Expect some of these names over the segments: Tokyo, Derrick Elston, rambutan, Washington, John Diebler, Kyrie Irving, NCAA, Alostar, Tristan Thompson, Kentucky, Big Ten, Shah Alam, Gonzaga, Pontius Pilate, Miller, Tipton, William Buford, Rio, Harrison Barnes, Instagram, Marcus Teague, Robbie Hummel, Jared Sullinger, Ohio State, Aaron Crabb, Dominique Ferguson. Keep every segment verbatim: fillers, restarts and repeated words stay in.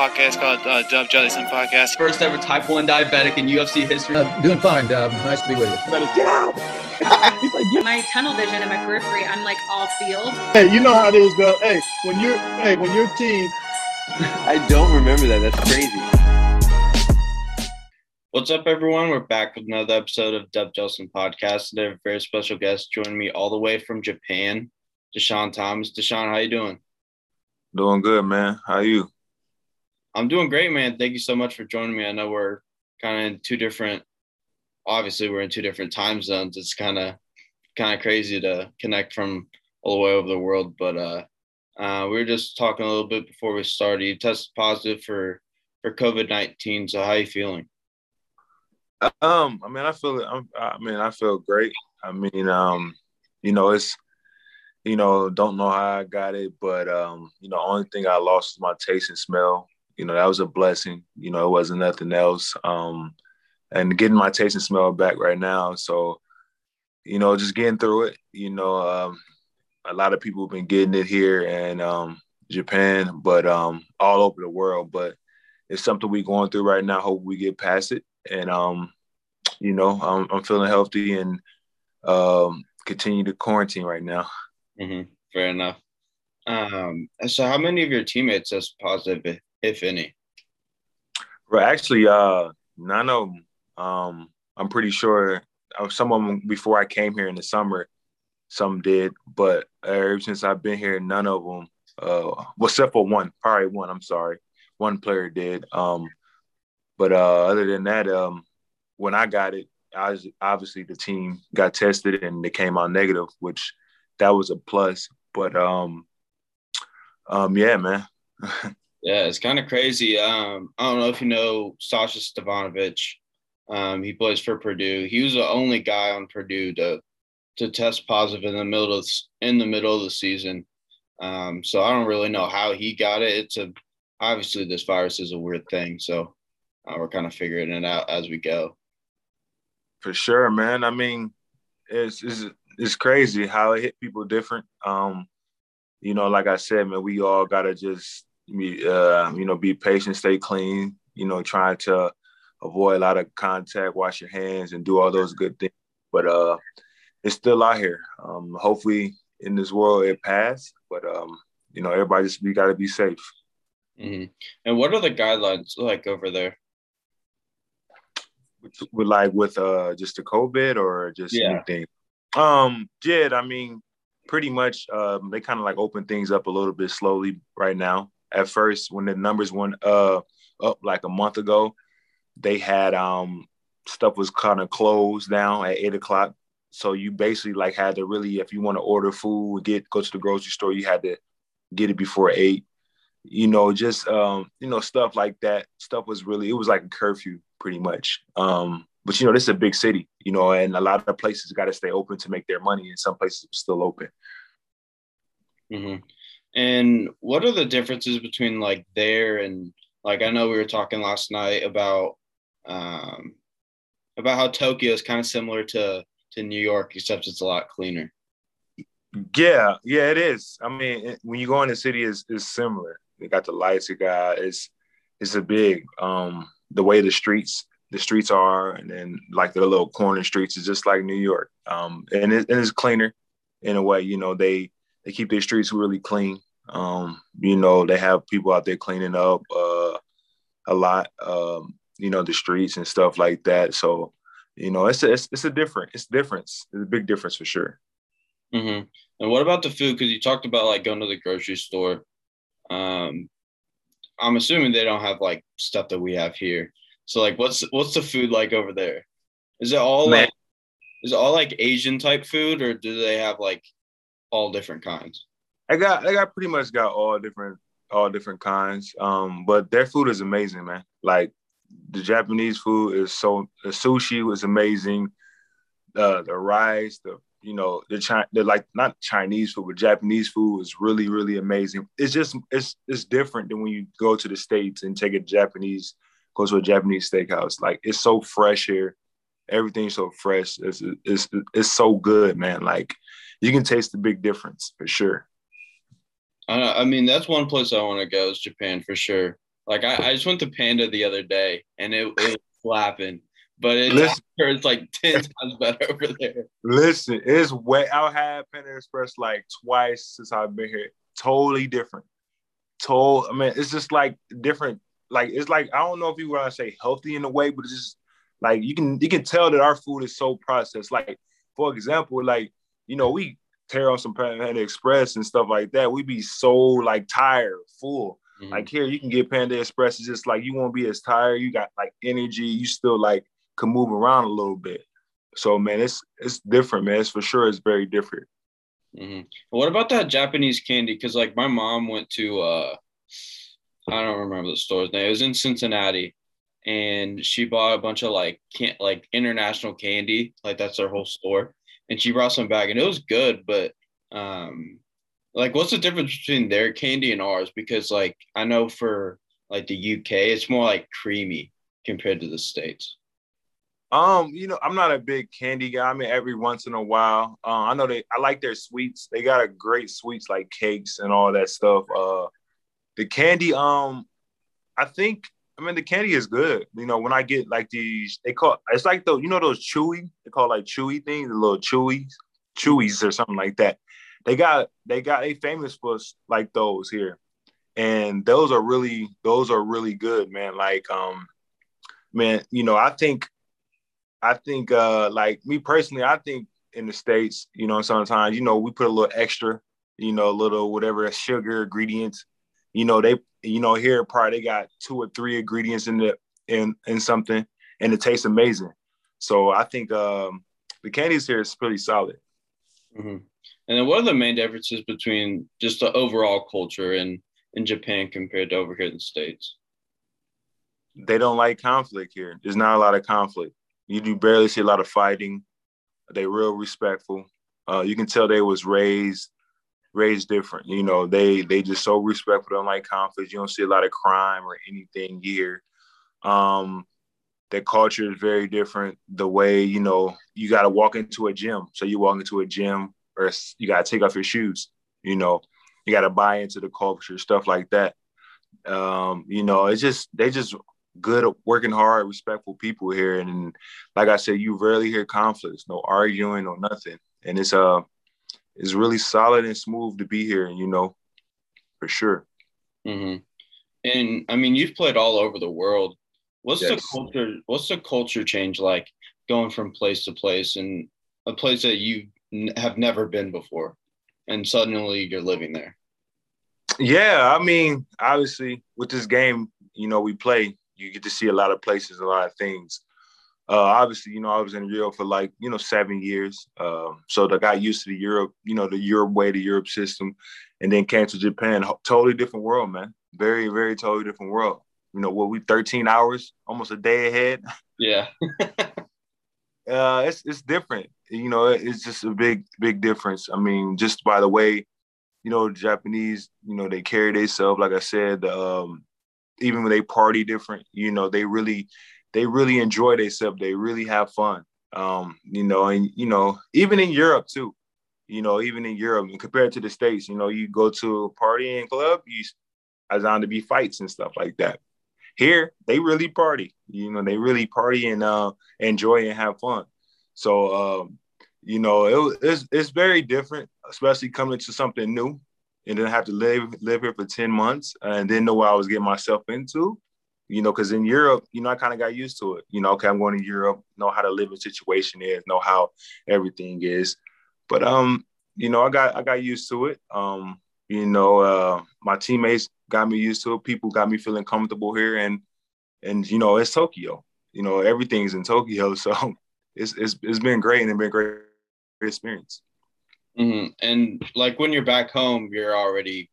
podcast called uh, Dub Jellison Podcast. First ever type one diabetic in U F C history. Uh, doing fine, Dub. Nice to be with you. Get out! He's like, yeah. My tunnel vision and my periphery, I'm like all field. Hey, you know how it is, Dub. Hey, when you're, hey, when your team. I don't remember that. That's crazy. What's up, everyone? We're back with another episode of Dub Jellison Podcast. Today, a very special guest joining me all the way from Japan, Deshaun Thomas. Deshaun, how you doing? Doing good, man. How are you? I'm doing great, man. Thank you so much for joining me. I know we're kind of in two different – obviously, we're in two different time zones. It's kind of kind of crazy to connect from all the way over the world. But uh, uh, we were just talking a little bit before we started. You tested positive for, for COVID nineteen, so how are you feeling? Um, I mean, I feel I'm, I mean, I feel great. I mean, um, you know, it's – You know, don't know how I got it, but, um, you know, only thing I lost was my taste and smell. You know, that was a blessing. You know, it wasn't nothing else. Um, and getting my taste and smell back right now. So, you know, just getting through it. You know, um, a lot of people have been getting it here in um, Japan, but um, all over the world. But it's something we're going through right now. Hope we get past it. And, um, you know, I'm, I'm feeling healthy and um, continue to quarantine right now. Mm-hmm. Fair enough. Um, so how many of your teammates are positive, if any? Well, actually, uh, none of them. Um, I'm pretty sure some of them before I came here in the summer, some did. But ever since I've been here, none of them, uh, well, except for one, probably one, I'm sorry. One player did. Um, but uh, other than that, um, when I got it, I was, obviously the team got tested and they came out negative, which – that was a plus, but um, um, yeah, man. Yeah, it's kind of crazy. Um, I don't know if you know Sasha Stevanovich. Um, he plays for Purdue. He was the only guy on Purdue to to test positive in the middle of in the middle of the season. Um, so I don't really know how he got it. It's a obviously this virus is a weird thing, so uh, we're kind of figuring it out as we go. For sure, man. I mean, it's it's. It's crazy how it hit people different. Um, you know, like I said, man, we all got to just, be, uh, you know, be patient, stay clean, you know, trying to avoid a lot of contact, wash your hands and do all those good things. But uh, it's still out here. Um, hopefully in this world it passed. But, um, you know, everybody just we got to be safe. Mm-hmm. And what are the guidelines like over there? With, with like with uh, just the COVID or just yeah. anything? Um, yeah, I mean, pretty much um, they kind of like open things up a little bit slowly right now. At first, when the numbers went uh, up like a month ago, they had um, stuff was kind of closed down at eight o'clock. So you basically like had to really, if you want to order food, get go to the grocery store, you had to get it before eight. You know, just, um, you know, stuff like that. Stuff was really, it was like a curfew pretty much. Um, But, you know, this is a big city, you know, and a lot of places got to stay open to make their money, and some places are still open. Mm-hmm. And what are the differences between, like, there and, like, I know we were talking last night about um, about how Tokyo is kind of similar to, to New York, except it's a lot cleaner. Yeah, yeah, it is. I mean, when you go in the city, it's, it's similar. They got the lights, it got, it's, it's a big, um, the way the streets The streets are, and then like the little corner streets is just like New York. Um, and, it, and it's cleaner in a way, you know, they, they keep their streets really clean. Um, you know, they have people out there cleaning up uh, a lot, um, you know, the streets and stuff like that. So, you know, it's a, it's, it's a different, it's difference. It's a big difference for sure. Mm-hmm. And what about the food? Cause you talked about like going to the grocery store. Um, I'm assuming they don't have like stuff that we have here. So like, what's what's the food like over there? Is it all Man. like is it all like Asian type food, or do they have like all different kinds? I got I got pretty much got all different all different kinds. Um, but their food is amazing, man. Like the Japanese food is so the sushi was amazing. Uh, the rice, the you know the Chi- the like not Chinese food, but Japanese food is really really amazing. It's just it's it's different than when you go to the States and take a Japanese. Go to a Japanese steakhouse. Like, it's so fresh here. Everything's so fresh. It's, it's, it's so good, man. Like, you can taste the big difference for sure. I, I mean, that's one place I want to go is Japan for sure. Like I, I just went to Panda the other day, and it, it was slapping. But it's, listen, it's like ten times better over there. Listen, it's way I've had Panda Express like twice since I've been here. Totally different. Total. I mean, it's just like different. Like it's like I don't know if you want to say healthy in a way, but it's just like you can you can tell that our food is so processed. Like for example, like you know we tear on some Panda Express and stuff like that. We be so like tired, full. Mm-hmm. Like here, you can get Panda Express. It's just like you won't be as tired. You got like energy. You still like can move around a little bit. So man, it's it's different, man. It's for sure. It's very different. Mm-hmm. What about that Japanese candy? Because like my mom went to uh I don't remember the store's name. It was in Cincinnati, and she bought a bunch of like can't like international candy. Like that's their whole store, and she brought some back, and it was good. But um, like, what's the difference between their candy and ours? Because like I know for like the U K, it's more like creamy compared to the States. Um, you know, I'm not a big candy guy. I mean, every once in a while, uh, I know they, I like their sweets. They got a great sweets like cakes and all that stuff. Uh, the candy, um, I think, I mean, the candy is good. You know, when I get like these, they call, it's like those, you know, those chewy, they call like chewy things, the little chewies, chewies or something like that. They got, they got, they famous for like those here. And those are really, those are really good, man. Like, um, man, you know, I think, I think, uh, like, me personally, I think in the States, you know, sometimes, you know, we put a little extra, you know, a little whatever, sugar, ingredients. You know, they, you know, here probably they got two or three ingredients in the in, in something, and it tastes amazing. So I think um, the candies here is pretty solid. Mm-hmm. And then what are the main differences between just the overall culture in, in Japan compared to over here in the States? They don't like conflict here. There's not a lot of conflict. You do barely see a lot of fighting. They real respectful. Uh, you can tell they was raised, raised different. You know, they they just so respectful. They don't like conflict. You don't see a lot of crime or anything here. Um, their culture is very different. The way, you know, you got to walk into a gym. So you walk into a gym or you got to take off your shoes. You know, you got to buy into the culture, stuff like that. Um, you know, it's just, they just good, working hard, respectful people here, and, and like I said, you rarely hear conflicts, no arguing, no nothing, and it's uh, it's really solid and smooth to be here, you know, for sure. Mm-hmm. And I mean, you've played all over the world. What's yes. the culture? What's the culture change like going from place to place, and a place that you n- have never been before, and suddenly you're living there? Yeah, I mean, obviously, with this game, you know, we play. You get to see a lot of places, a lot of things. Uh, obviously, you know, I was in Rio for like, you know, seven years. Um, so I got used to the Europe, you know, the Europe way, the Europe system, and then came to Japan. Totally different world, man. Very, very totally different world. You know, what we thirteen hours, almost a day ahead. Yeah. uh, it's it's different. You know, it's just a big, big difference. I mean, just by the way, you know, Japanese, you know, they carry themselves. Like I said, um, even when they party different, you know, they really, they really enjoy themselves. They really have fun, um, you know, and, you know, even in Europe too, you know, even in Europe and compared to the States, you know, you go to a partying club, you, as on to be fights and stuff like that. Here, they really party, you know, they really party and uh, enjoy and have fun. So, um, you know, it, it's, it's very different, especially coming to something new. And then I have to live live here for ten months and then know what I was getting myself into, you know, because in Europe, you know, I kind of got used to it. You know, okay, I'm going to Europe, know how the living situation is, know how everything is. But, um, you know, I got I got used to it. Um, you know, uh, my teammates got me used to it. People got me feeling comfortable here. And, and you know, it's Tokyo. You know, everything's in Tokyo. So it's it's, it's been great and it's been a great experience. Mm-hmm. And like when you're back home, you're already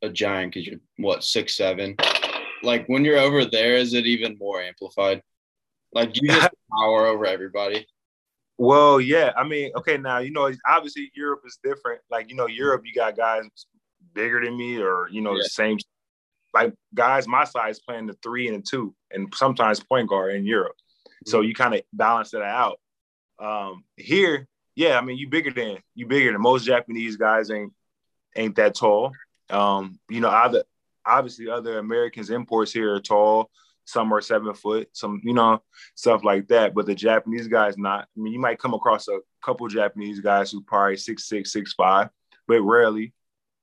a giant because you're what six seven. Like when you're over there, is it even more amplified? Like you just power over everybody. Well, yeah. I mean, okay. Now you know, obviously Europe is different. Like you know, Europe, you got guys bigger than me, or you know, yeah. the same. Like guys my size playing the three and the two, and sometimes point guard in Europe. Mm-hmm. So you kind of balance that out. Um, here. Yeah, I mean, you bigger than you bigger than most Japanese guys ain't ain't that tall. Um, you know, I obviously other Americans imports here are tall. Some are seven foot, some, you know, stuff like that. But the Japanese guys not. I mean, you might come across a couple Japanese guys who probably six, six, six, five, but rarely.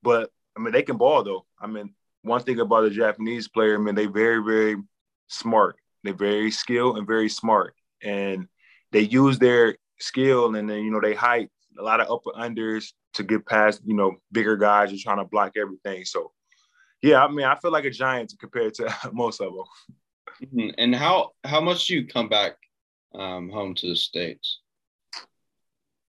But, I mean, they can ball, though. I mean, one thing about a Japanese player, I mean, they very, very smart. They're very skilled and very smart. And they use their skill and then, you know, they height, a lot of upper unders to get past, you know, bigger guys who are trying to block everything. So, yeah, I mean, I feel like a giant compared to most of them. Mm-hmm. And how how much do you come back um, home to the States?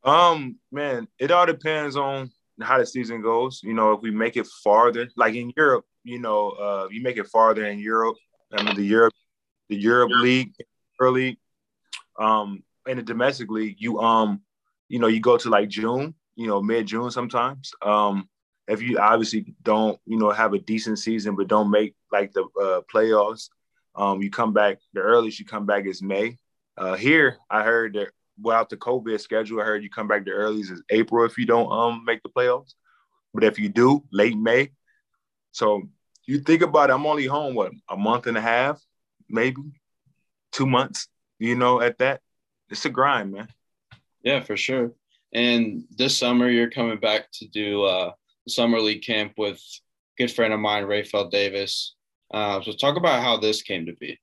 Um, man, it all depends on how the season goes. You know, if we make it farther, like in Europe, you know, uh, you make it farther in Europe. I mean, the Europe, the Europe League, early, um, and the domestic league, you um, you know, you go to like June, you know, mid June sometimes. Um, if you obviously don't, you know, have a decent season, but don't make like the uh, playoffs. Um, you come back, the earliest you come back is May. Uh, here, I heard that without the COVID schedule, I heard you come back the earliest is April if you don't um make the playoffs. But if you do, late May. So you think about it, I'm only home, what, a month and a half, maybe two months, you know, at that. It's a grind, man. Yeah, for sure. And this summer you're coming back to do uh, summer league camp with a good friend of mine, Raphael Davis. Uh, so talk about how this came to be.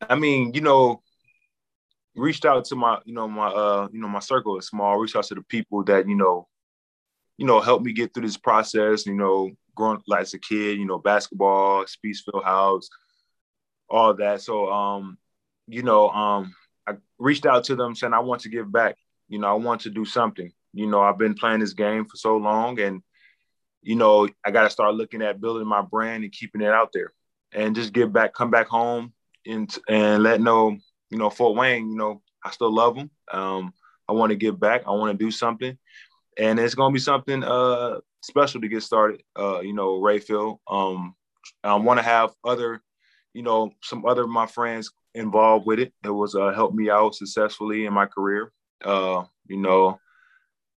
I mean, you know, reached out to my, you know, my, uh, you know, my circle is small. Reached out to the people that, you know, you know, helped me get through this process, you know, growing like as a kid, you know, basketball, Speed's Field House, all that. So, um, you know, um, I reached out to them saying, I want to give back, you know, I want to do something, you know, I've been playing this game for so long and, you know, I got to start looking at building my brand and keeping it out there and just get back, come back home and and let know, you know, Fort Wayne, you know, I still love them. Um, I want to give back. I want to do something. And it's going to be something uh, special to get started, uh, you know, Rayfield. Um, I want to have other, you know, some other of my friends involved with it. It was uh, helped me out successfully in my career, uh, you know.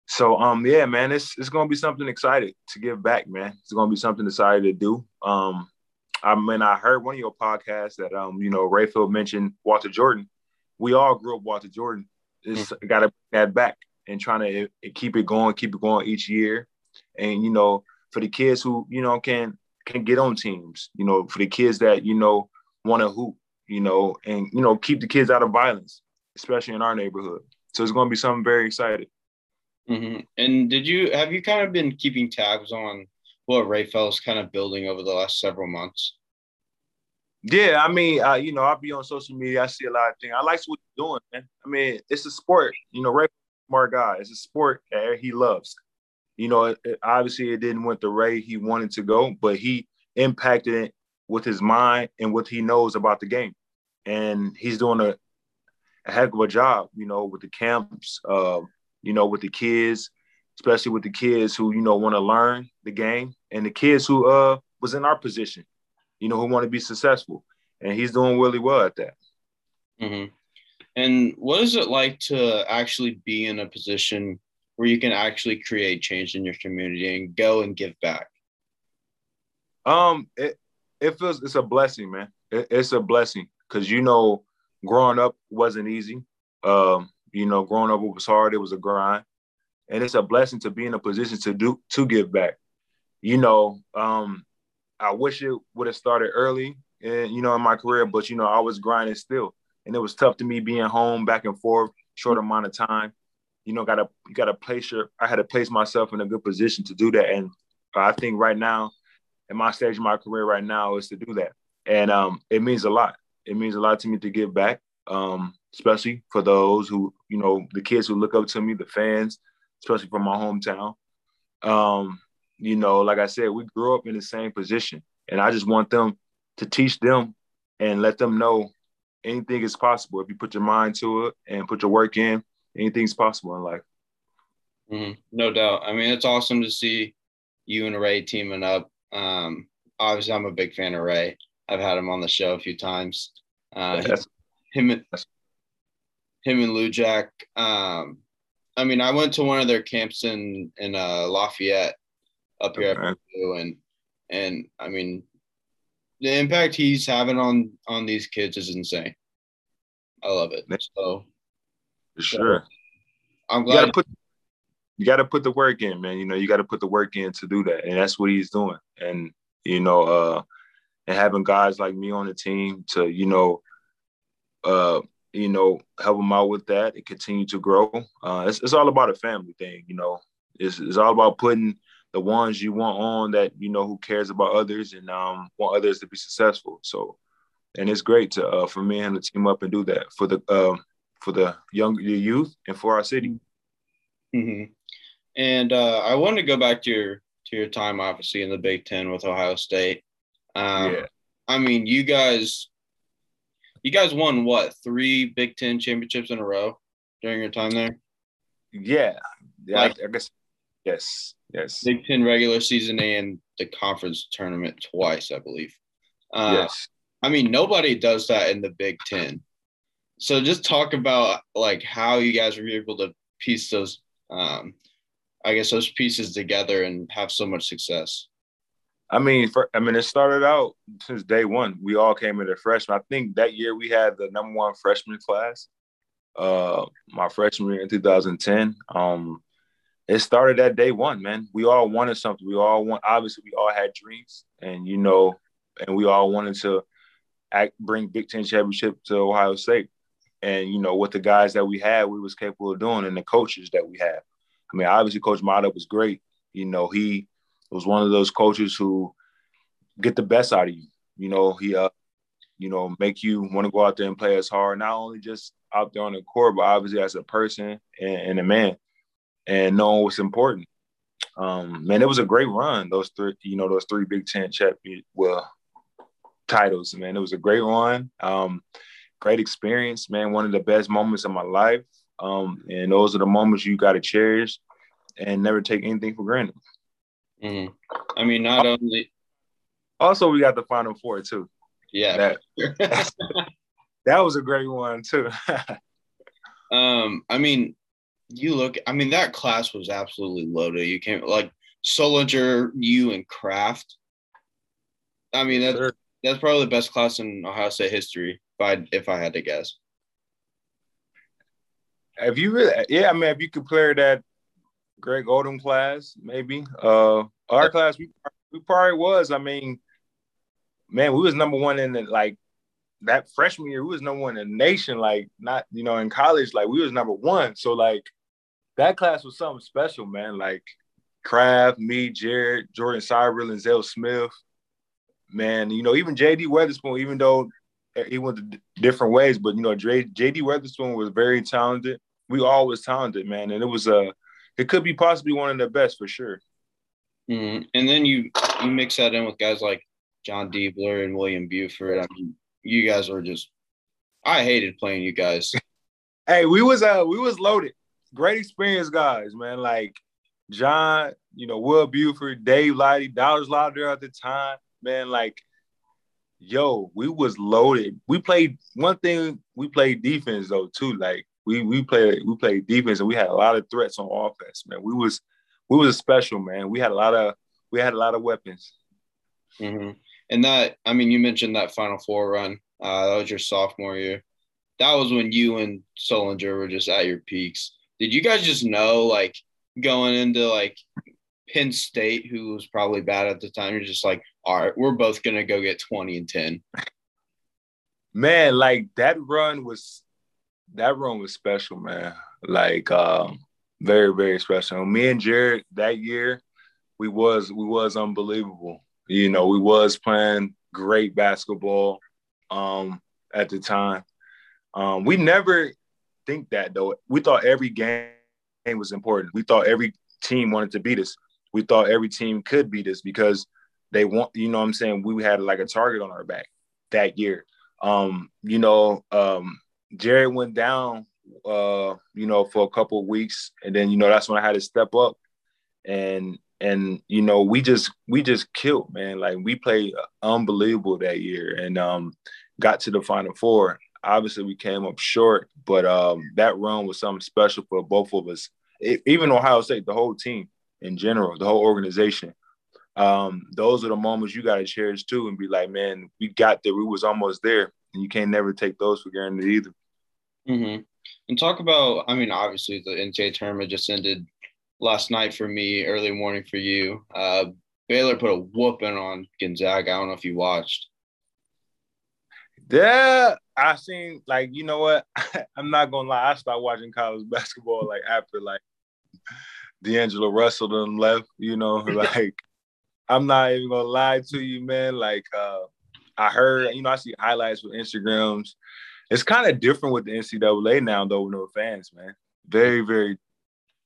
So, um, yeah, man, it's it's going to be something exciting to give back, man. It's going to be something exciting to do. Um, I mean, I heard one of your podcasts that, um, you know, Rayfield mentioned Walter Jordan. We all grew up Walter Jordan. It's mm-hmm. got to bring that back and trying to it, keep it going, keep it going each year. And, you know, for the kids who, you know, can can get on teams, you know, for the kids that, you know, want to hoop, you know, and, you know, keep the kids out of violence, especially in our neighborhood. So it's going to be something very exciting. Mm-hmm. And did you have you kind of been keeping tabs on what Rayfel's kind of building over the last several months? Yeah, I mean, uh, you know, I'll be on social media. I see a lot of things. I like what you're doing, man. I mean, it's a sport. You know, Rayfel's a smart guy. It's a sport that he loves. You know, it, it, obviously it didn't went the way he wanted to go, but he impacted it with his mind and what he knows about the game. And he's doing a, a heck of a job, you know, with the camps, uh, you know, with the kids, especially with the kids who, you know, want to learn the game and the kids who uh was in our position, you know, who want to be successful. And he's doing really well at that. Mm-hmm. And what is it like to actually be in a position where you can actually create change in your community and go and give back? Um, it, it feels it's a blessing, man. It, it's a blessing because, you know, growing up wasn't easy. Um, You know, growing up, it was hard. It was a grind. And it's a blessing to be in a position to do to give back. You know, um, I wish it would have started early, in, you know, in my career. But, you know, I was grinding still. And it was tough to me being home back and forth, short amount of time. You know, got to you got to place your – I had to place myself in a good position to do that. And I think right now, in my stage of my career right now, is to do that. And um, it means a lot. It means a lot to me to give back. Um, especially for those who, you know, the kids who look up to me, the fans, especially from my hometown. Um, you know, like I said, we grew up in the same position, and I just want them to teach them and let them know anything is possible. If you put your mind to it and put your work in, anything's possible in life. Mm-hmm. No doubt. I mean, it's awesome to see you and Ray teaming up. Um, obviously, I'm a big fan of Ray. I've had him on the show a few times. Uh, That's- Him and, him and Lou Jack. Um, I mean, I went to one of their camps in in uh, Lafayette up here, okay. at Purdue, and And I mean, the impact he's having on on these kids is insane. I love it. So for sure. So I'm glad. You gotta put, you gotta put the work in, man. You know, you gotta put the work in to do that. And that's what he's doing. And, you know, uh, and having guys like me on the team to, you know, uh, you know, help them out with that and continue to grow. Uh, it's, it's all about a family thing, you know. It's, it's all about putting the ones you want on that, you know, who cares about others and um, want others to be successful. So, and it's great to uh, for me and him to team up and do that for the uh, for the young the youth and for our city. Mm-hmm. And uh, I wanted to go back to your to your time, obviously, in the Big Ten with Ohio State. Um, yeah. I mean, you guys, you guys won what, three Big Ten championships in a row during your time there? Yeah, yeah, like, I guess. Yes, yes. Big Ten regular season and the conference tournament twice, I believe. Uh, yes. I mean, nobody does that in the Big Ten. So just talk about, like, how you guys were able to piece those, um, I guess, those pieces together and have so much success. I mean, for, I mean, it started out since day one. We all came in as freshmen. I think that year we had the number one freshman class. Uh, my freshman year in two thousand ten. Um, It started that day one, man. We all wanted something. We all want. Obviously, we all had dreams, and you know, and we all wanted to act, bring Big Ten championship to Ohio State. And you know, with the guys that we had, we was capable of doing, and the coaches that we had. I mean, obviously, Coach Matta was great. You know, he was one of those coaches who get the best out of you. You know, he, uh, you know, make you want to go out there and play as hard, not only just out there on the court, but obviously as a person and, and a man. And knowing what's important, um, man, it was a great run. Those three, you know, those three Big Ten champion well titles, man. It was a great run, um, great experience, man. One of the best moments of my life, um, and those are the moments you got to cherish and never take anything for granted. Mm-hmm. I mean, not only. Also, we got the Final Four too. Yeah, that, sure. That was a great one too. um, I mean. You look, I mean, that class was absolutely loaded. You can't, like, Sullinger, you, and Kraft. I mean, that's, sure. that's probably the best class in Ohio State history, if I, if I had to guess. Have you really, yeah, I mean, if you compare that Greg Oldham class, maybe, uh, our yeah. class, we, we probably was, I mean, man, we was number one in the, like, that freshman year, we was number one in the nation, like, not, you know, in college, like, we was number one. So, like, that class was something special, man. Like, Crabb, me, Jared, Jordan Cyril, and Zell Smith. Man, you know, even J D Weatherspoon, even though he went d- different ways, but, you know, J D Weatherspoon was very talented. We all was talented, man. And it was a uh, – it could be possibly one of the best for sure. Mm-hmm. And then you, you mix that in with guys like John Diebler and William Buford. I mean, you guys were just – I hated playing you guys. Hey, we was uh, we was loaded. Great experience, guys, man. Like, John, you know, Will Buford, Dave Lighty, Dollars Lauder at the time. Man, like, yo, we was loaded. We played – one thing, we played defense, though, too. Like, we we played we played defense, and we had a lot of threats on offense, man. We was we was special, man. We had a lot of – we had a lot of weapons. Mm-hmm. And that, I mean, you mentioned that Final Four run. Uh, that was your sophomore year. That was when you and Sullinger were just at your peaks. Did you guys just know, like, going into, like, Penn State, who was probably bad at the time, you're just like, all right, we're both going to go get twenty and ten. Man, like, that run was – that run was special, man. Like, um, very, very special. Me and Jared that year, we was we was unbelievable. You know, we was playing great basketball um, at the time. Um, we never think that, though. We thought every game was important. We thought every team wanted to beat us. We thought every team could beat us because they want, you know what I'm saying, we had, like, a target on our back that year. Um, you know, um, Jared went down, uh, you know, for a couple of weeks. And then, you know, that's when I had to step up and – And, you know, we just we just killed, man. Like, we played unbelievable that year and um, got to the Final Four. Obviously, we came up short, but um, that run was something special for both of us. It, even Ohio State, the whole team in general, the whole organization. um, those are the moments you got to cherish too and be like, man, we got there. We was almost there. And you can't never take those for granted either. Mm-hmm. And talk about, I mean, obviously the N C double A tournament just ended last night for me, early morning for you. Uh, Baylor put a whooping on Gonzaga. I don't know if you watched. Yeah, I seen, like, you know what? I'm not going to lie. I stopped watching college basketball, like, after, like, D'Angelo Russell done left, you know, like, I'm not even going to lie to you, man. Like, uh, I heard, you know, I see highlights with Instagrams. It's kind of different with the N C double A now, though, with no fans, man. Very, very,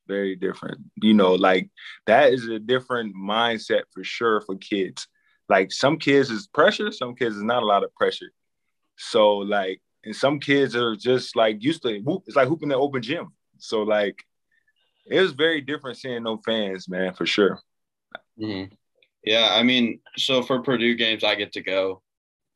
very different. You know, like, that is a different mindset for sure for kids. Like, some kids is pressure. Some kids is not a lot of pressure. So, like, and some kids are just, like, used to whoop. It's like hooping in the open gym. So, like, it was very different seeing no fans, man, for sure. Mm-hmm. Yeah, I mean, so for Purdue games, I get to go.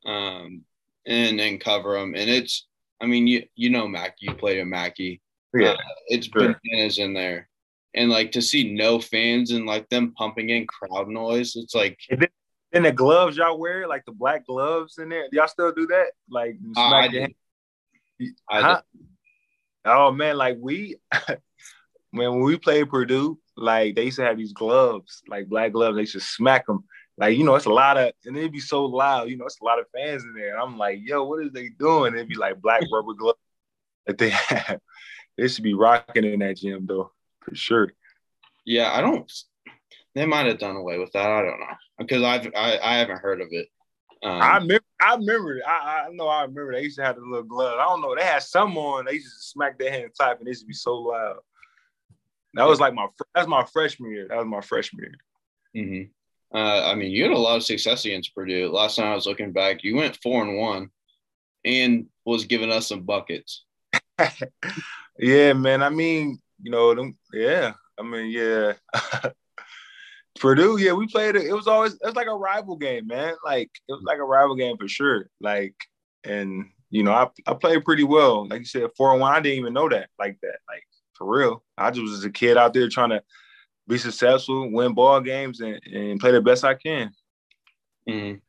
Um And and cover them, and it's, I mean, you you know, Mac, you played at Mackey, yeah, uh, it's sure. Bananas in there, and like to see no fans and like them pumping in crowd noise, it's like. And then, then the gloves y'all wear, like the black gloves in there, y'all still do that? Like, uh, I did. I huh? did. Oh man, like we, man, when we played Purdue, like they used to have these gloves, like black gloves, they used to smack them. Like, you know, it's a lot of – and it'd be so loud. You know, it's a lot of fans in there. And I'm like, yo, what is they doing? It'd be like black rubber gloves that they have. They should be rocking in that gym, though, for sure. Yeah, I don't – they might have done away with that. I don't know because I've, I I haven't heard of it. Um, I, mem- I remember – I I know I remember they used to have the little gloves. I don't know. They had some on. They used to smack their hand type, and it used to be so loud. That was like my – that's my freshman year. That was my freshman year. Mm-hmm. Uh, I mean, you had a lot of success against Purdue. Last time I was looking back, you went four and one, and was giving us some buckets. Yeah, man. I mean, you know, them. Yeah, I mean, yeah. Purdue. Yeah, we played it. It was always it was like a rival game, man. Like it was like a rival game for sure. Like, and you know, I I played pretty well. Like you said, four and one. I didn't even know that like that. Like for real, I just was a kid out there trying to be successful, win ball games, and, and play the best I can. Mm-hmm.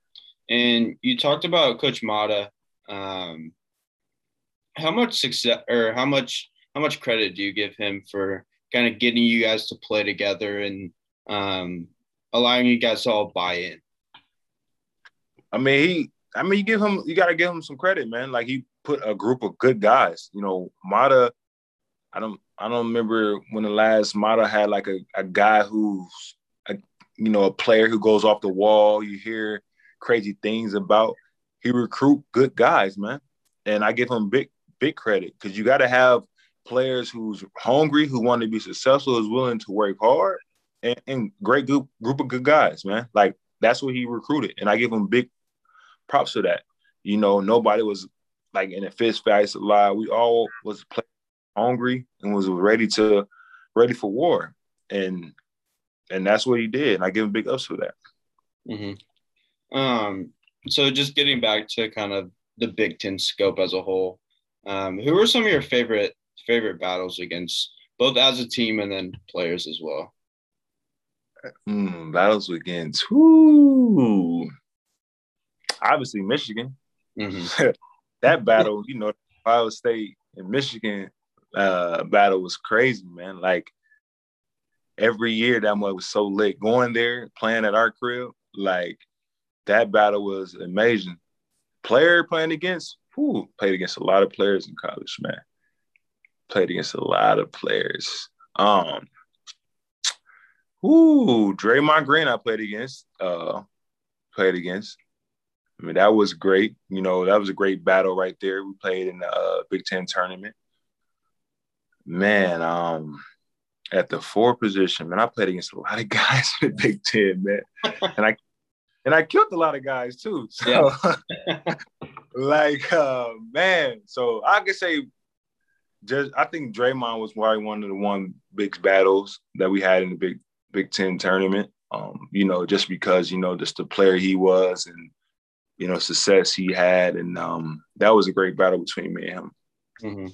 And you talked about Coach Matta. Um, how much success, or how much how much credit do you give him for kind of getting you guys to play together and um, allowing you guys to all buy in? I mean, he. I mean, you give him. You got to give him some credit, man. Like he put a group of good guys. You know, Matta. I don't. I don't remember when the last model had like a, a guy who's, a, you know, a player who goes off the wall. You hear crazy things about. He recruit good guys, man. And I give him big, big credit because you got to have players who's hungry, who want to be successful, who's willing to work hard, and, and great group, group of good guys, man. Like that's what he recruited. And I give him big props to that. You know, nobody was like in a fist fight a lot. We all was playing. Hungry and was ready to ready for war, and and that's what he did. And I give him big ups for that. Mm-hmm. Um, so just getting back to kind of the Big Ten scope as a whole, um, who were some of your favorite favorite battles against both as a team and then players as well? Mm, battles against who? Obviously Michigan. Mm-hmm. That battle, you know, Ohio State and Michigan. Uh, battle was crazy, man. Like every year that one was so lit. Going there, playing at our crib, like that battle was amazing. Player playing against, who played against a lot of players in college, man. Played against a lot of players. Um, who Draymond Green I played against. Uh, played against. I mean that was great. You know that was a great battle right there. We played in the uh, Big Ten tournament. Man, um, at the four position, man, I played against a lot of guys in the Big Ten, man, and I and I killed a lot of guys too. So, yeah. like, uh, man, so I could say, just I think Draymond was probably one of the one big battles that we had in the Big Big Ten tournament. Um, you know, just because you know just the player he was and you know success he had, and um, that was a great battle between me and him. Mm-hmm.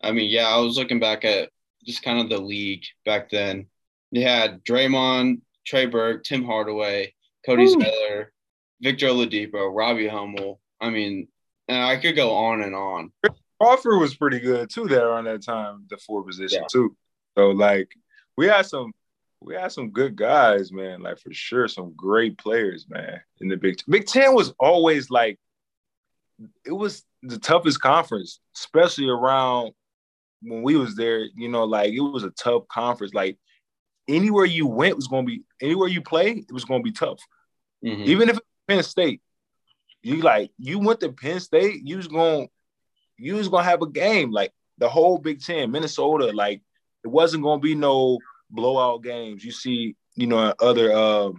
I mean, yeah, I was looking back at just kind of the league back then. They had Draymond, Trey Burke, Tim Hardaway, Cody Ooh. Zeller, Victor Oladipo, Robbie Hummel. I mean, and I could go on and on. Crawford was pretty good too there on that time, the four position yeah. too. So like we had some we had some good guys, man. Like for sure, some great players, man, in the Big Ten. Big Ten was always like it was the toughest conference, especially around when we was there, you know, like it was a tough conference. Like anywhere you went was gonna be anywhere you played, it was gonna be tough. Mm-hmm. Even if it was Penn State. You like you went to Penn State, you was gonna you was gonna have a game. Like the whole Big Ten, Minnesota, like it wasn't gonna be no blowout games. You see, you know, other uh,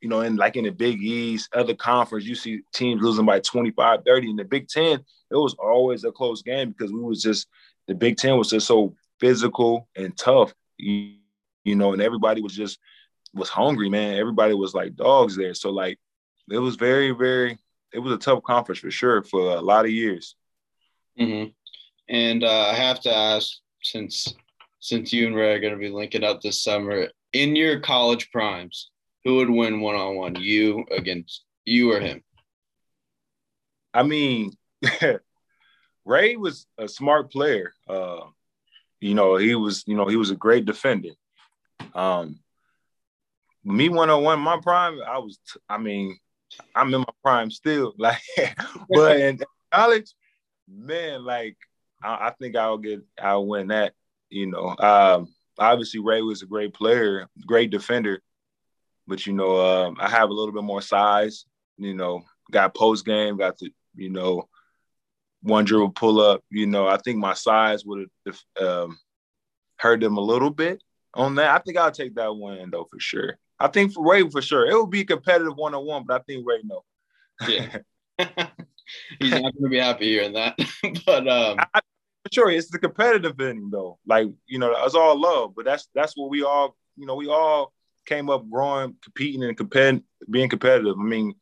you know, in like in the Big East, other conference, you see teams losing by twenty-five, thirty. In the Big Ten, it was always a close game because we was just the Big Ten was just so physical and tough, you, you know, and everybody was just was hungry, man. Everybody was like dogs there. So like it was very, very it was a tough conference for sure for a lot of years. Mm-hmm. And uh, I have to ask, since since you and Ray are going to be linking up this summer, in your college primes, who would win one-on-one, you against you or him? I mean, Ray was a smart player. Uh, you know, he was, you know, he was a great defender. Um, me one-on-one, my prime, I was, t- I mean, I'm in my prime still. Like, but in college, man, like I, I think I'll get, I'll win that. You know, um, obviously Ray was a great player, great defender, but you know, um, I have a little bit more size. You know, got post game, got the, you know, one dribble pull up. You know, I think my size would have um, hurt them a little bit on that. I think I'll take that one though for sure. I think for Ray for sure it would be competitive one on one, but I think Ray no. Yeah. He's not going to be happy hearing that, but um, I, sure, it's the competitive thing though. Like you know, it's all love, but that's that's what we all you know we all came up growing, competing and compet- being competitive. I mean,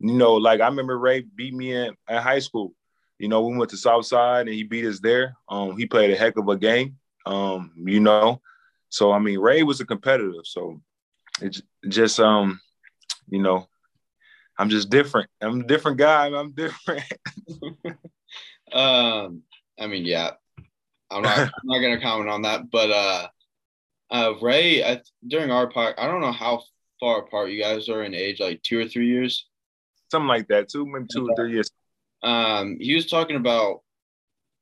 you know, like I remember Ray beat me in, in high school. You know, we went to Southside and he beat us there. Um, he played a heck of a game. Um, you know, so I mean, Ray was a competitive. So it's just um, you know. I'm just different. I'm a different guy. I'm different. um, I mean, yeah, I'm not, I'm not going to comment on that. But uh, uh, Ray, I, during our part, I don't know how far apart you guys are in age, like two or three years. Something like that, too, maybe two or three years. Um, he was talking about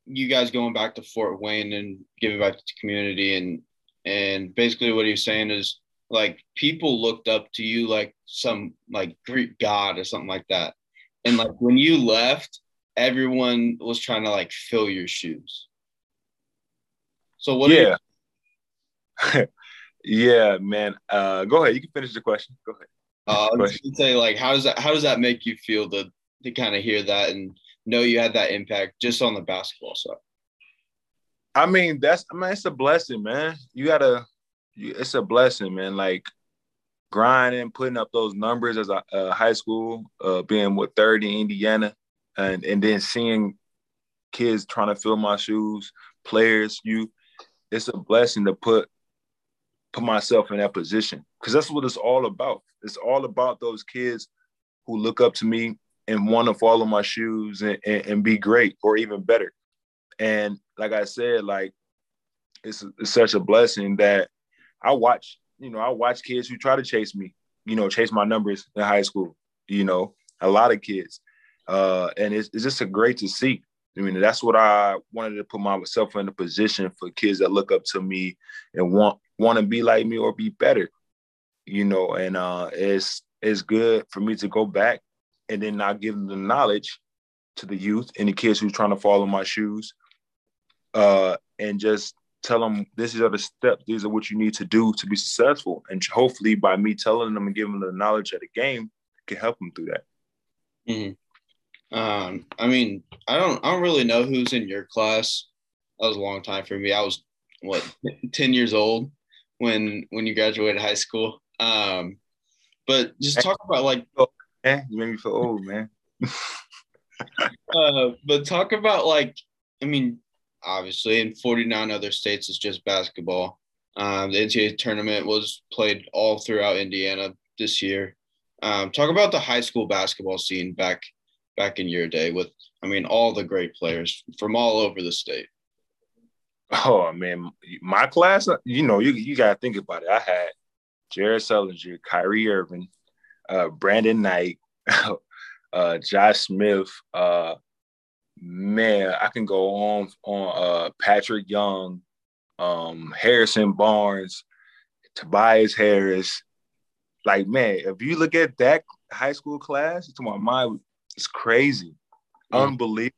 you guys going back to Fort Wayne and giving back to the community. And, and basically what he was saying is, like people looked up to you like some like Greek god or something like that. And like when you left, everyone was trying to like fill your shoes. So what? Yeah. You- yeah, man. Uh, go ahead. You can finish the question. Go ahead. Uh, I was gonna say like, how does that, how does that make you feel to, to kind of hear that and know you had that impact just on the basketball side? I mean, that's, I mean, it's a blessing, man. You gotta, It's a blessing, man. Like grinding, putting up those numbers as a, a high school, uh, being what third in Indiana, and and then seeing kids trying to fill my shoes, players, you. It's a blessing to put put myself in that position because that's what it's all about. It's all about those kids who look up to me and want to follow my shoes and, and, and be great or even better. And like I said, like it's, it's such a blessing that. I watch, you know, I watch kids who try to chase me, you know, chase my numbers in high school, you know, a lot of kids. Uh, and it's, it's just a great to see. I mean, that's what I wanted to put myself in a position for kids that look up to me and want want to be like me or be better, you know, and uh, it's it's good for me to go back and then not give them the knowledge to the youth and the kids who are trying to follow my shoes uh, and just, tell them this is the steps. These are what you need to do to be successful. And hopefully by me telling them and giving them the knowledge of the game can help them through that. Mm-hmm. Um, I mean, I don't, I don't really know who's in your class. That was a long time for me. I was what, ten years old when, when you graduated high school. Um, but just talk about like, man, you made me feel old, man. uh, but talk about like, I mean, obviously, in forty-nine other states, it's just basketball. Um, the N C double A tournament was played all throughout Indiana this year. Um, talk about the high school basketball scene back back in your day with, I mean, all the great players from all over the state. Oh, I mean, my class, you know, you, you got to think about it. I had Jared Sullinger, Kyrie Irving, uh, Brandon Knight, uh, Josh Smith. Uh, man, I can go on on uh, Patrick Young, um, Harrison Barnes, Tobias Harris. Like, man, if you look at that high school class, to my mind, it's crazy. Mm. Unbelievable.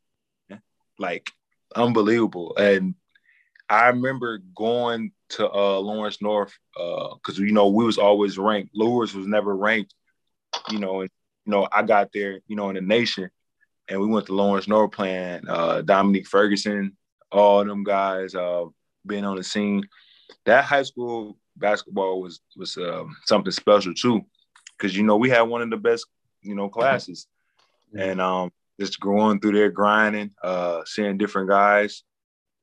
Like, unbelievable. And I remember going to uh, Lawrence North because, uh, you know, we was always ranked. Lewis was never ranked, you know. And, you know, I got there, you know, in the nation, and we went to Lawrence North playing uh, Dominique Ferguson, all them guys uh, being on the scene. That high school basketball was was uh, something special too because, you know, we had one of the best, you know, classes. Mm-hmm. And um, just going through there, grinding, uh, seeing different guys.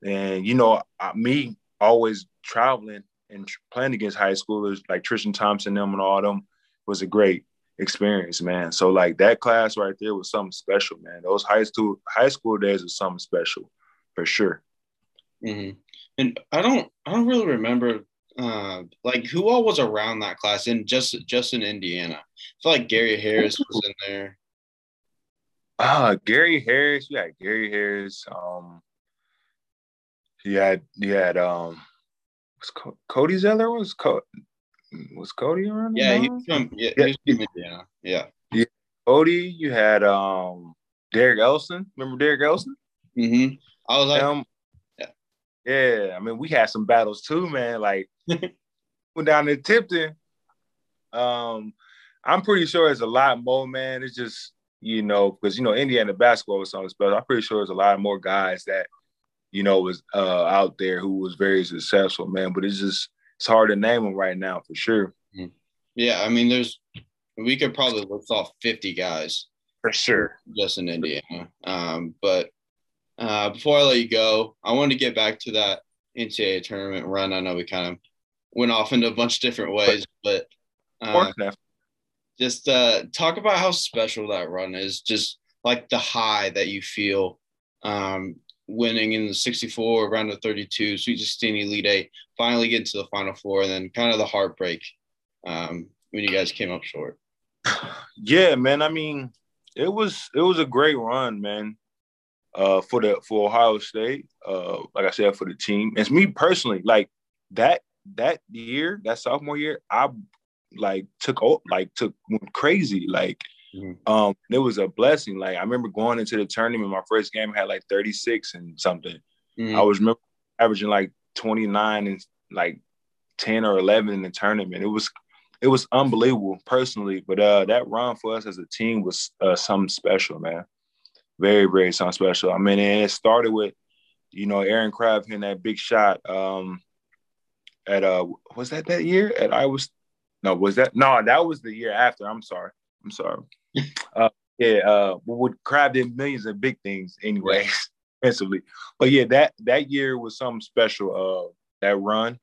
And, you know, I, me always traveling and tr- playing against high schoolers like Tristan Thompson, them and all them was a great experience, man. So, like, that class right there was something special, man. Those high school high school days was something special for sure. Mm-hmm. And I don't I don't really remember, uh, like, who all was around that class in just, just in Indiana. I feel like Gary Harris was in there. Uh, Gary Harris. Yeah, Gary Harris. Um. He had, he had, um, was Co- Cody Zeller was Co- was Cody around? Yeah, he was from, yeah, yeah. He was from Indiana. Yeah. yeah, Cody. You had um, Derrick Elston. Remember Derrick Elston? Mm-hmm. I was like, um, yeah. yeah. I mean, we had some battles too, man. Like, went down to Tipton. Um, I'm pretty sure it's a lot more, man. It's just, you know, because, you know, Indiana basketball was something special. I'm pretty sure there's a lot more guys that, you know, was uh, out there who was very successful, man. But it's just, it's hard to name them right now for sure. Yeah, I mean, there's, we could probably list off fifty guys. For sure. Just in Indiana. Um, but uh, before I let you go, I wanted to get back to that N C double A tournament run. I know we kind of went off into a bunch of different ways, but uh, just uh, talk about how special that run is, just like the high that you feel. Um, winning in the sixty-four, round of thirty-two, Sweet sixteen, Elite Eight, finally get to the Final Four, and then kind of the heartbreak um, when you guys came up short. Yeah, man. I mean, it was it was a great run, man. Uh, for the for Ohio State, uh, like I said, for the team. It's me personally, like that that year, that sophomore year, I like took like took went crazy, like. Mm-hmm. Um, it was a blessing. Like, I remember going into the tournament, my first game I had like thirty-six and something. Mm-hmm. I was remember averaging like twenty-nine and like ten or eleven in the tournament. It was, it was unbelievable personally, but uh, that run for us as a team was uh, something special, man. Very, very something special. I mean, and it started with, you know, Aaron Crabb hitting that big shot. Um, at uh, was that that year? At Iowa? No, was that no? That was the year after. I'm sorry. I'm sorry. Uh, yeah, uh, with Crabb did millions of big things anyway, offensively. But yeah, that that year was something special. Uh, that run,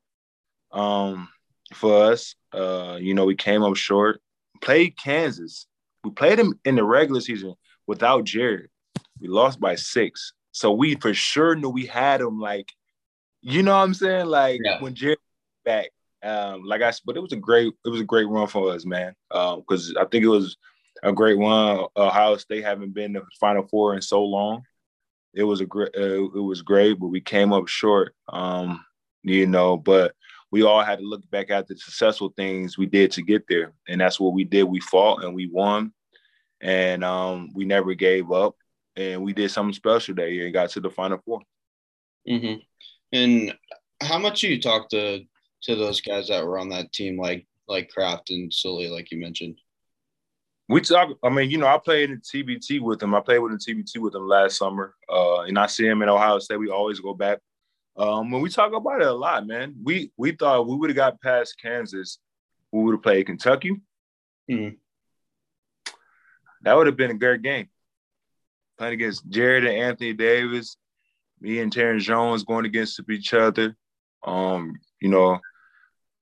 um, for us. Uh, you know, we came up short. Played Kansas. We played them in the regular season without Jared. We lost by six. So we for sure knew we had them. Like, you know what I'm saying? Like, yeah. When Jared was back. Um, like I said, but it was a great, it was a great run for us, man. Um, because I think it was a great run. Ohio State haven't been to the Final Four in so long. It was a great, uh, it was great, but we came up short. Um, you know, but we all had to look back at the successful things we did to get there, and that's what we did. We fought and we won, and um, we never gave up, and we did something special that year and got to the Final Four. Mm-hmm. And how much do you talk to? to those guys that were on that team, like like Kraft and Sully, like you mentioned? We talk, I mean, you know, I played in T B T with them. I played with the T B T with them last summer, uh, and I see them at Ohio State. We always go back. Um, when we talk about it a lot, man, we we thought we would have got past Kansas. We would have played Kentucky. Mm-hmm. That would have been a great game. Playing against Jared and Anthony Davis, me and Terrence Jones going against each other. Um, you know,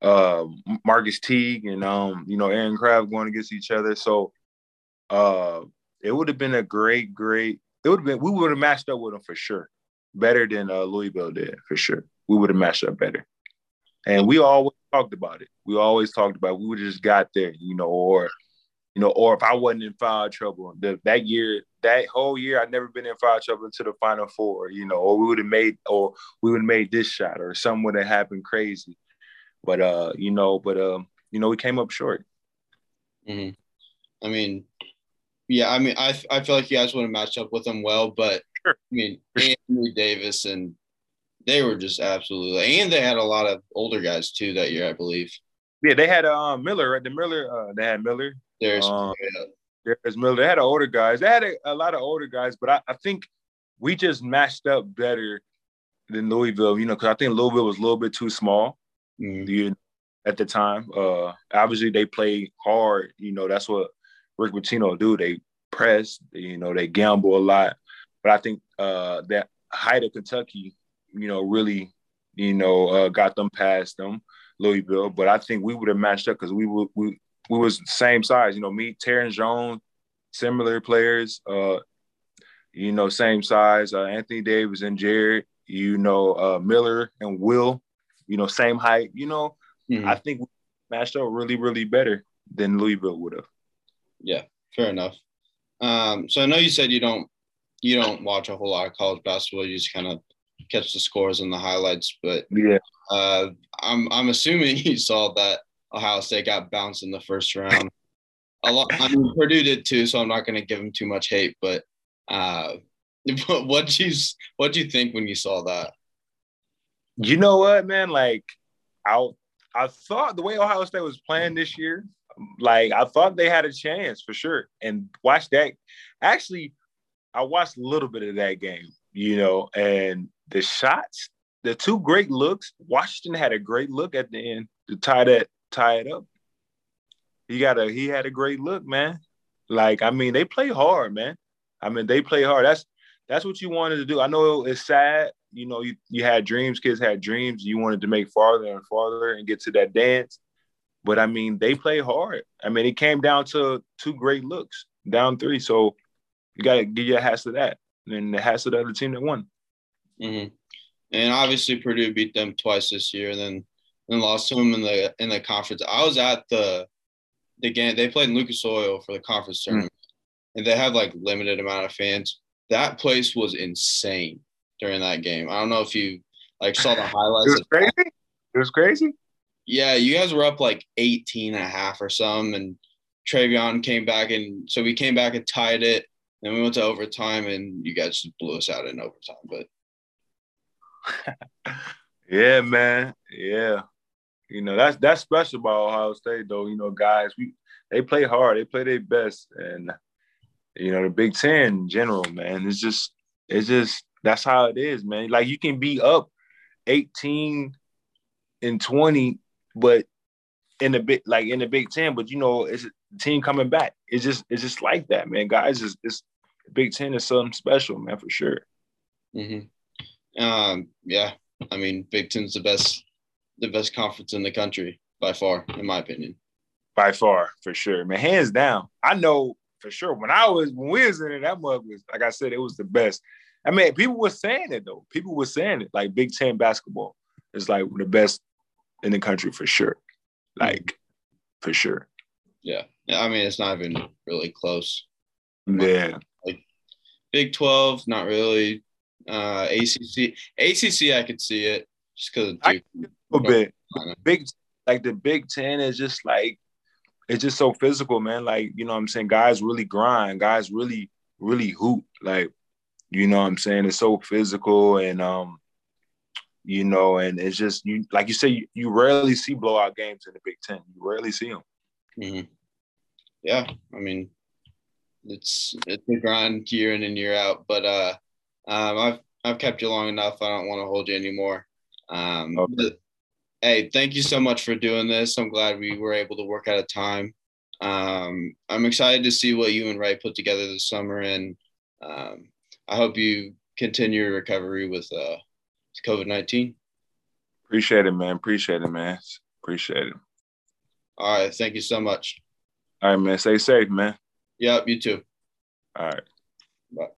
uh, Marcus Teague and, um, you know, Aaron Crabb going against each other. So uh, it would have been a great, great – it would have been – we would have matched up with them for sure, better than uh, Louisville did for sure. We would have matched up better. And we always talked about it. We always talked about it. We would have just got there, you know, or – You know, or if I wasn't in foul trouble the, that year, that whole year, I'd never been in foul trouble until the Final Four, you know, or we would have made, or we would have made this shot, or something would have happened crazy. But, uh, you know, but, um, you know, we came up short. Mm-hmm. I mean, yeah, I mean, I I feel like you guys would have matched up with them well, but, sure. I mean, Anthony Davis, and they were just absolutely, and they had a lot of older guys too that year, I believe. Yeah, they had uh, Miller, right? The Miller, uh, they had Miller. There's, um, yeah. there's Miller. They had older guys. They had a, a lot of older guys, but I, I think we just matched up better than Louisville, you know, because I think Louisville was a little bit too small mm-hmm. you know, at the time. Uh, obviously, they played hard. You know, that's what Rick Pitino do. They press, you know, they gamble a lot. But I think uh, that height of Kentucky, you know, really, you know, uh, got them past them, Louisville. But I think we would have matched up because we would we, – we was the same size, you know, me, Terrence Jones, similar players, uh, you know, same size, uh, Anthony Davis and Jared, you know, uh, Miller and Will, you know, same height, you know. Mm-hmm. I think we matched up really, really better than Louisville would have. Yeah, fair enough. Um, so I know you said you don't you don't watch a whole lot of college basketball. You just kind of catch the scores and the highlights. But yeah, uh, I'm I'm assuming you saw that Ohio State got bounced in the first round. A lot. I mean, Purdue did too, so I'm not going to give them too much hate. But uh, what do you what do you think when you saw that? You know what, man? Like, I I thought the way Ohio State was playing this year, like I thought they had a chance for sure. And watch that. Actually, I watched a little bit of that game, you know, and the shots, the two great looks. Washington had a great look at the end to tie that. Tie it up. He got a he had a great look, man. Like, I mean, they play hard, man. I mean, they play hard. That's that's what you wanted to do. I know it's sad, you know, you, you had dreams, kids had dreams. You wanted to make farther and farther and get to that dance. But I mean, they play hard. I mean, it came down to two great looks, down three. So you gotta give your hats to that. And the hats to the other team that won. Mm-hmm. And obviously Purdue beat them twice this year, then and lost to them in the in the conference. I was at the the game. They played in Lucas Oil for the conference tournament, mm. and they had like limited amount of fans. That place was insane during that game. I don't know if you like saw the highlights. It was crazy. That. It was crazy. Yeah, you guys were up like eighteen and a half or something, and Travion came back, and so we came back and tied it. Then we went to overtime, and you guys just blew us out in overtime. But yeah, man, yeah. You know, that's that's special about Ohio State, though. You know, guys, we they play hard. They play their best. And, you know, the Big Ten in general, man, it's just – it's just – that's how it is, man. Like, you can be up eighteen and twenty, but in the big – like, in the Big Ten, but, you know, it's a team coming back. It's just it's just like that, man. Guys, it's, it's the Big Ten is something special, man, for sure. Mm-hmm. Um, yeah, I mean, Big Ten's the best – the best conference in the country by far, in my opinion. By far, for sure. I mean, hands down. I know for sure. When I was when we was in it, that mug was, like I said, it was the best. I mean, people were saying it though. People were saying it. Like, Big Ten basketball is like the best in the country for sure. Like, for sure. Yeah. Yeah. I mean, it's not even really close. Yeah. Like Big twelve, not really. Uh, A C C. A C C, I could see it just because of Duke. A bit. Big, like the Big Ten is just like, it's just so physical, man. Like, you know what I'm saying? Guys really grind. Guys really, really hoop. Like, you know what I'm saying? It's so physical and, um, you know, and it's just, you like you say, you, you rarely see blowout games in the Big Ten. You rarely see them. Mm-hmm. Yeah. I mean, it's it's a grind year in and year out. But uh, um, I've, I've kept you long enough. I don't want to hold you anymore. Um, okay. but, Hey, thank you so much for doing this. I'm glad we were able to work out a time. Um, I'm excited to see what you and Wright put together this summer, and um, I hope you continue your recovery with uh, COVID nineteen. Appreciate it, man. Appreciate it, man. Appreciate it. All right. Thank you so much. All right, man. Stay safe, man. Yep. You too. All right. Bye.